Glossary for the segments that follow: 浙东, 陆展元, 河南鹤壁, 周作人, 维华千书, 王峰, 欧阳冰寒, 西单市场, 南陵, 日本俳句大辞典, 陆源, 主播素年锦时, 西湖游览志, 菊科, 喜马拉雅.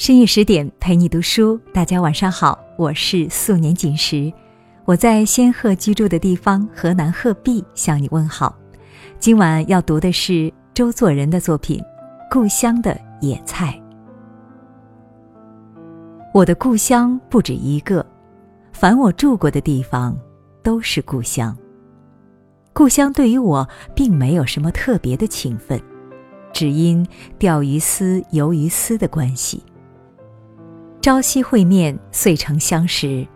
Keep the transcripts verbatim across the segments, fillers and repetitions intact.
深夜十点陪你读书，大家晚上好，我是素年锦时，我在仙鹤居住的地方河南鹤壁向你问好。今晚要读的是周作人的作品《故乡的野菜》。我的故乡不止一个，凡我住过的地方都是故乡。故乡对于我并没有什么特别的情分，只因钓鱼丝、鱿鱼丝的关系。朝夕会面，遂成相识，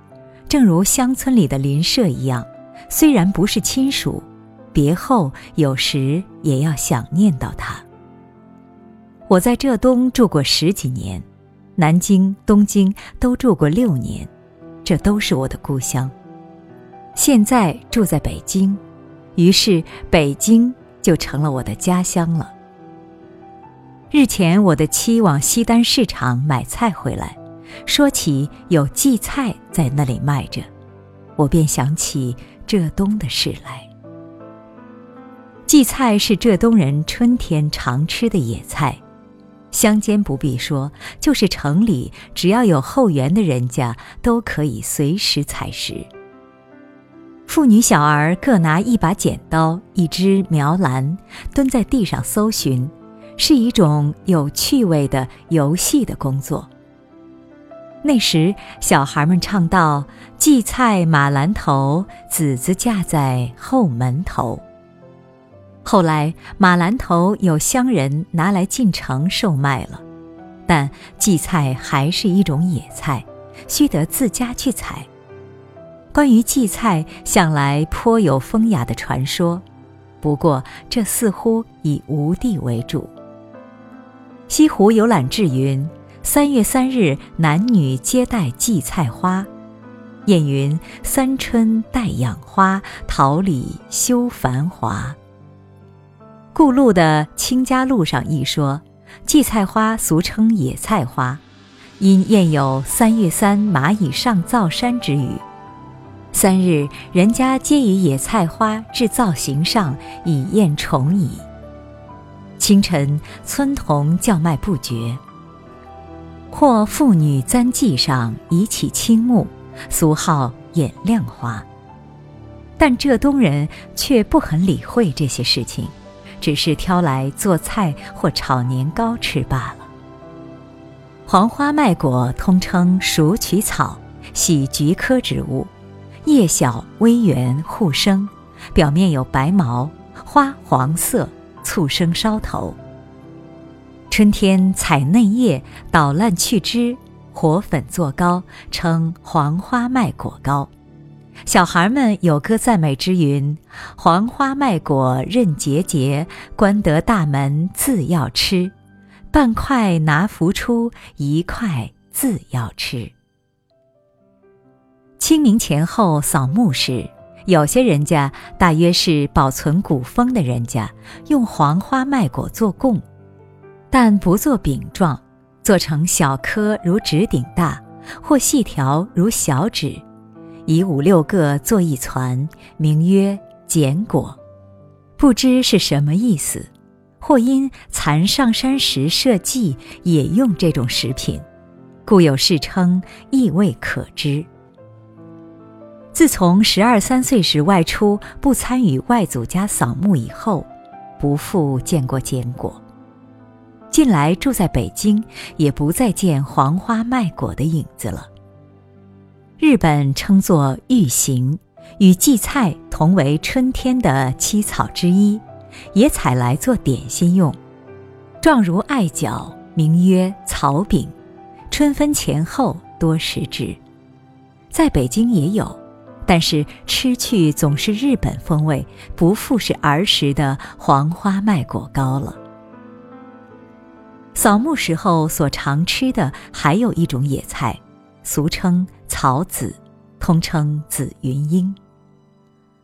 正如乡村里的邻舍一样，虽然不是亲属，别后有时也要想念到他。我在浙东住过十几年，南京、东京都住过六年，这都是我的故乡。现在住在北京，于是北京就成了我的家乡了。日前我的妻往西单市场买菜回来，说起有荠菜在那里卖着，我便想起浙东的事来。荠菜是浙东人春天常吃的野菜，乡间不必说，就是城里只要有后园的人家都可以随时采食。妇女小儿各拿一把剪刀、一只苗篮，蹲在地上搜寻，是一种有趣味的游戏的工作。那时小孩们唱到：荠菜马兰头，籽子架在后门头。后来马兰头有乡人拿来进城售卖了，但荠菜还是一种野菜，须得自家去采。关于荠菜向来颇有风雅的传说，不过这似乎以吴地为主。西湖游览志云：三月三日，男女皆带荠菜花。谚云：三春带养花，桃李羞繁华。故路的清嘉路上一说，荠菜花俗称野菜花，因谚有三月三蚂蚁上灶山之语。三日，人家皆以野菜花至灶行上，以验虫蚁。清晨，村童叫卖不绝，或妇女簪髻上以起青木，俗号眼亮花。但浙东人却不很理会这些事情，只是挑来做菜或炒年糕吃罢了。黄花麦果通称鼠曲草，系菊科植物，叶小微圆互生，表面有白毛，花黄色，簇生梢头。春天采嫩叶，捣烂去汁，和粉做糕，称黄花麦果糕。小孩们有歌赞美之云：黄花麦果韧结结，关得大门自要吃，半块拿浮出，一块自要吃。清明前后扫墓时，有些人家，大约是保存古风的人家，用黄花麦果做供，但不做饼状，做成小颗如指顶大，或细条如小指，以五六个做一攒，名曰剪果。不知是什么意思，或因蚕上山时设计也用这种食品，故有世称，亦未可知。自从十二三岁时外出，不参与外祖家扫墓以后，不复见过剪果。近来住在北京，也不再见黄花麦果的影子了。日本称作玉形，与荠菜同为春天的七草之一，也采来做点心用。状如艾角，名曰草饼，春分前后多食之。在北京也有，但是吃去总是日本风味，不复是儿时的黄花麦果糕了。扫墓时候所常吃的还有一种野菜，俗称草籽，通称紫云英。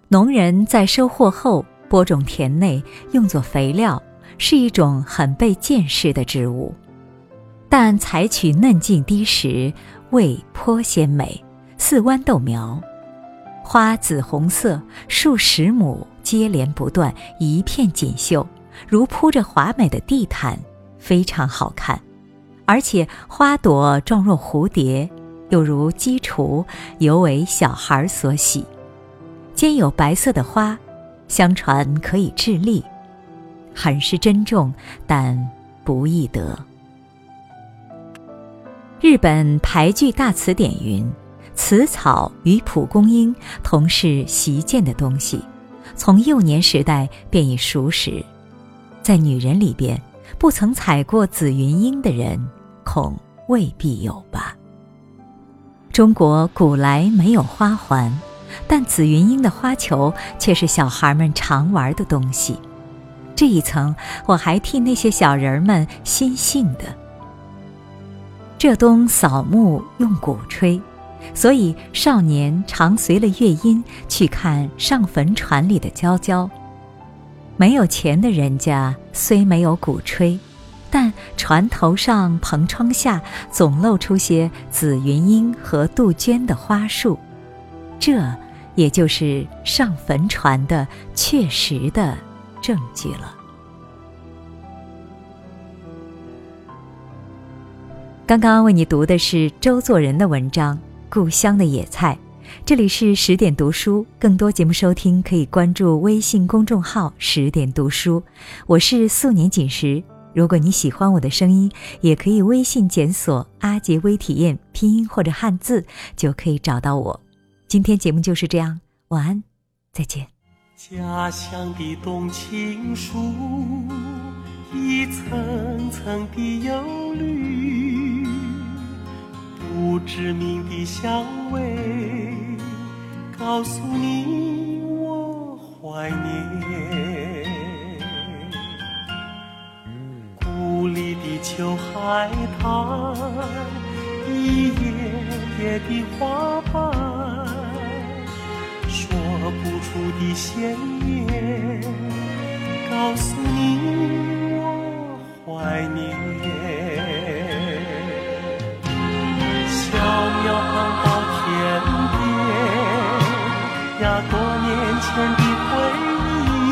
农人在收获后播种田内，用作肥料，是一种很被见识的植物，但采取嫩茎低食，味颇鲜美，似豌豆苗。花紫红色，数十亩接连不断，一片锦绣，如铺着华美的地毯，非常好看。而且花朵状若蝴蝶，又如鸡雏，尤为小孩所喜。兼有白色的花，相传可以治痢，很是珍重，但不易得。日本俳句大辞典云，此草与蒲公英同是习见的东西，从幼年时代便已熟识。在女人里边，不曾采过紫云英的人，恐未必有吧。中国古来没有花环，但紫云英的花球却是小孩们常玩的东西。这一层，我还替那些小人们心性的。浙东扫墓用鼓吹，所以少年常随了乐音去看上坟船里的鲛鲛。没有钱的人家虽没有鼓吹，但船头上棚窗下总露出些紫云英和杜鹃的花束，这也就是上坟船的确实的证据了。刚刚为你读的是周作人的文章《故乡的野菜》。这里是十点读书，更多节目收听可以关注微信公众号十点读书，我是素年锦时。如果你喜欢我的声音，也可以微信检索阿杰微体验，拼音或者汉字就可以找到我。今天节目就是这样，晚安，再见。家乡的冬青树，一层层的忧虑，不知名的香味告诉你我怀念。故里的秋海棠，一叶叶的花瓣，说不出的鲜艳告诉你我怀念。小鸟航到天边，呀，多年前的回忆。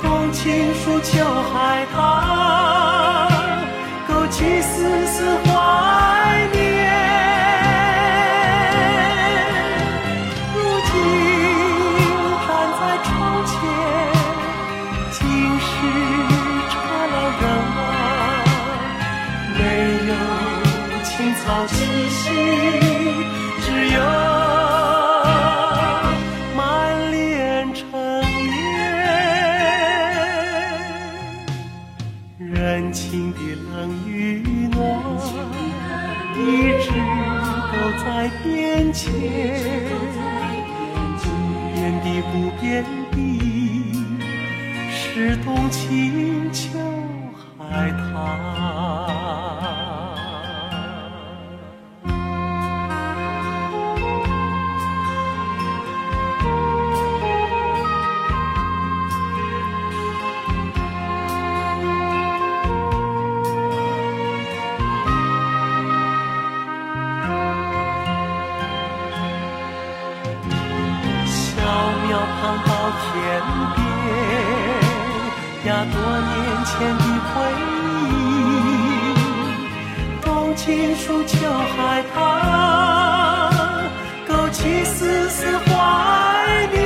冬青树，秋海棠，勾起丝丝怀念。如今站在窗前，今是茶来人往，没有青草气息，只有满脸尘烟。人情的冷与暖，一直都在变迁。不变的不变的，是冬青秋海棠。天边呀，多年前的回忆。冬青树，秋海棠，勾起丝丝怀念。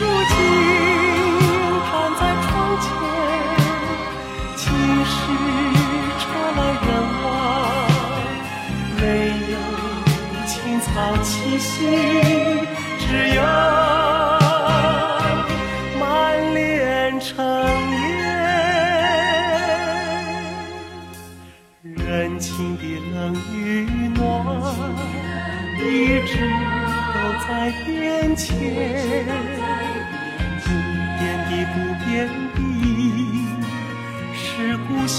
如今站在窗前，今是茶来人往，没有青草气息。人情的冷与暖，一直都在变迁。不变的不变的，是故乡。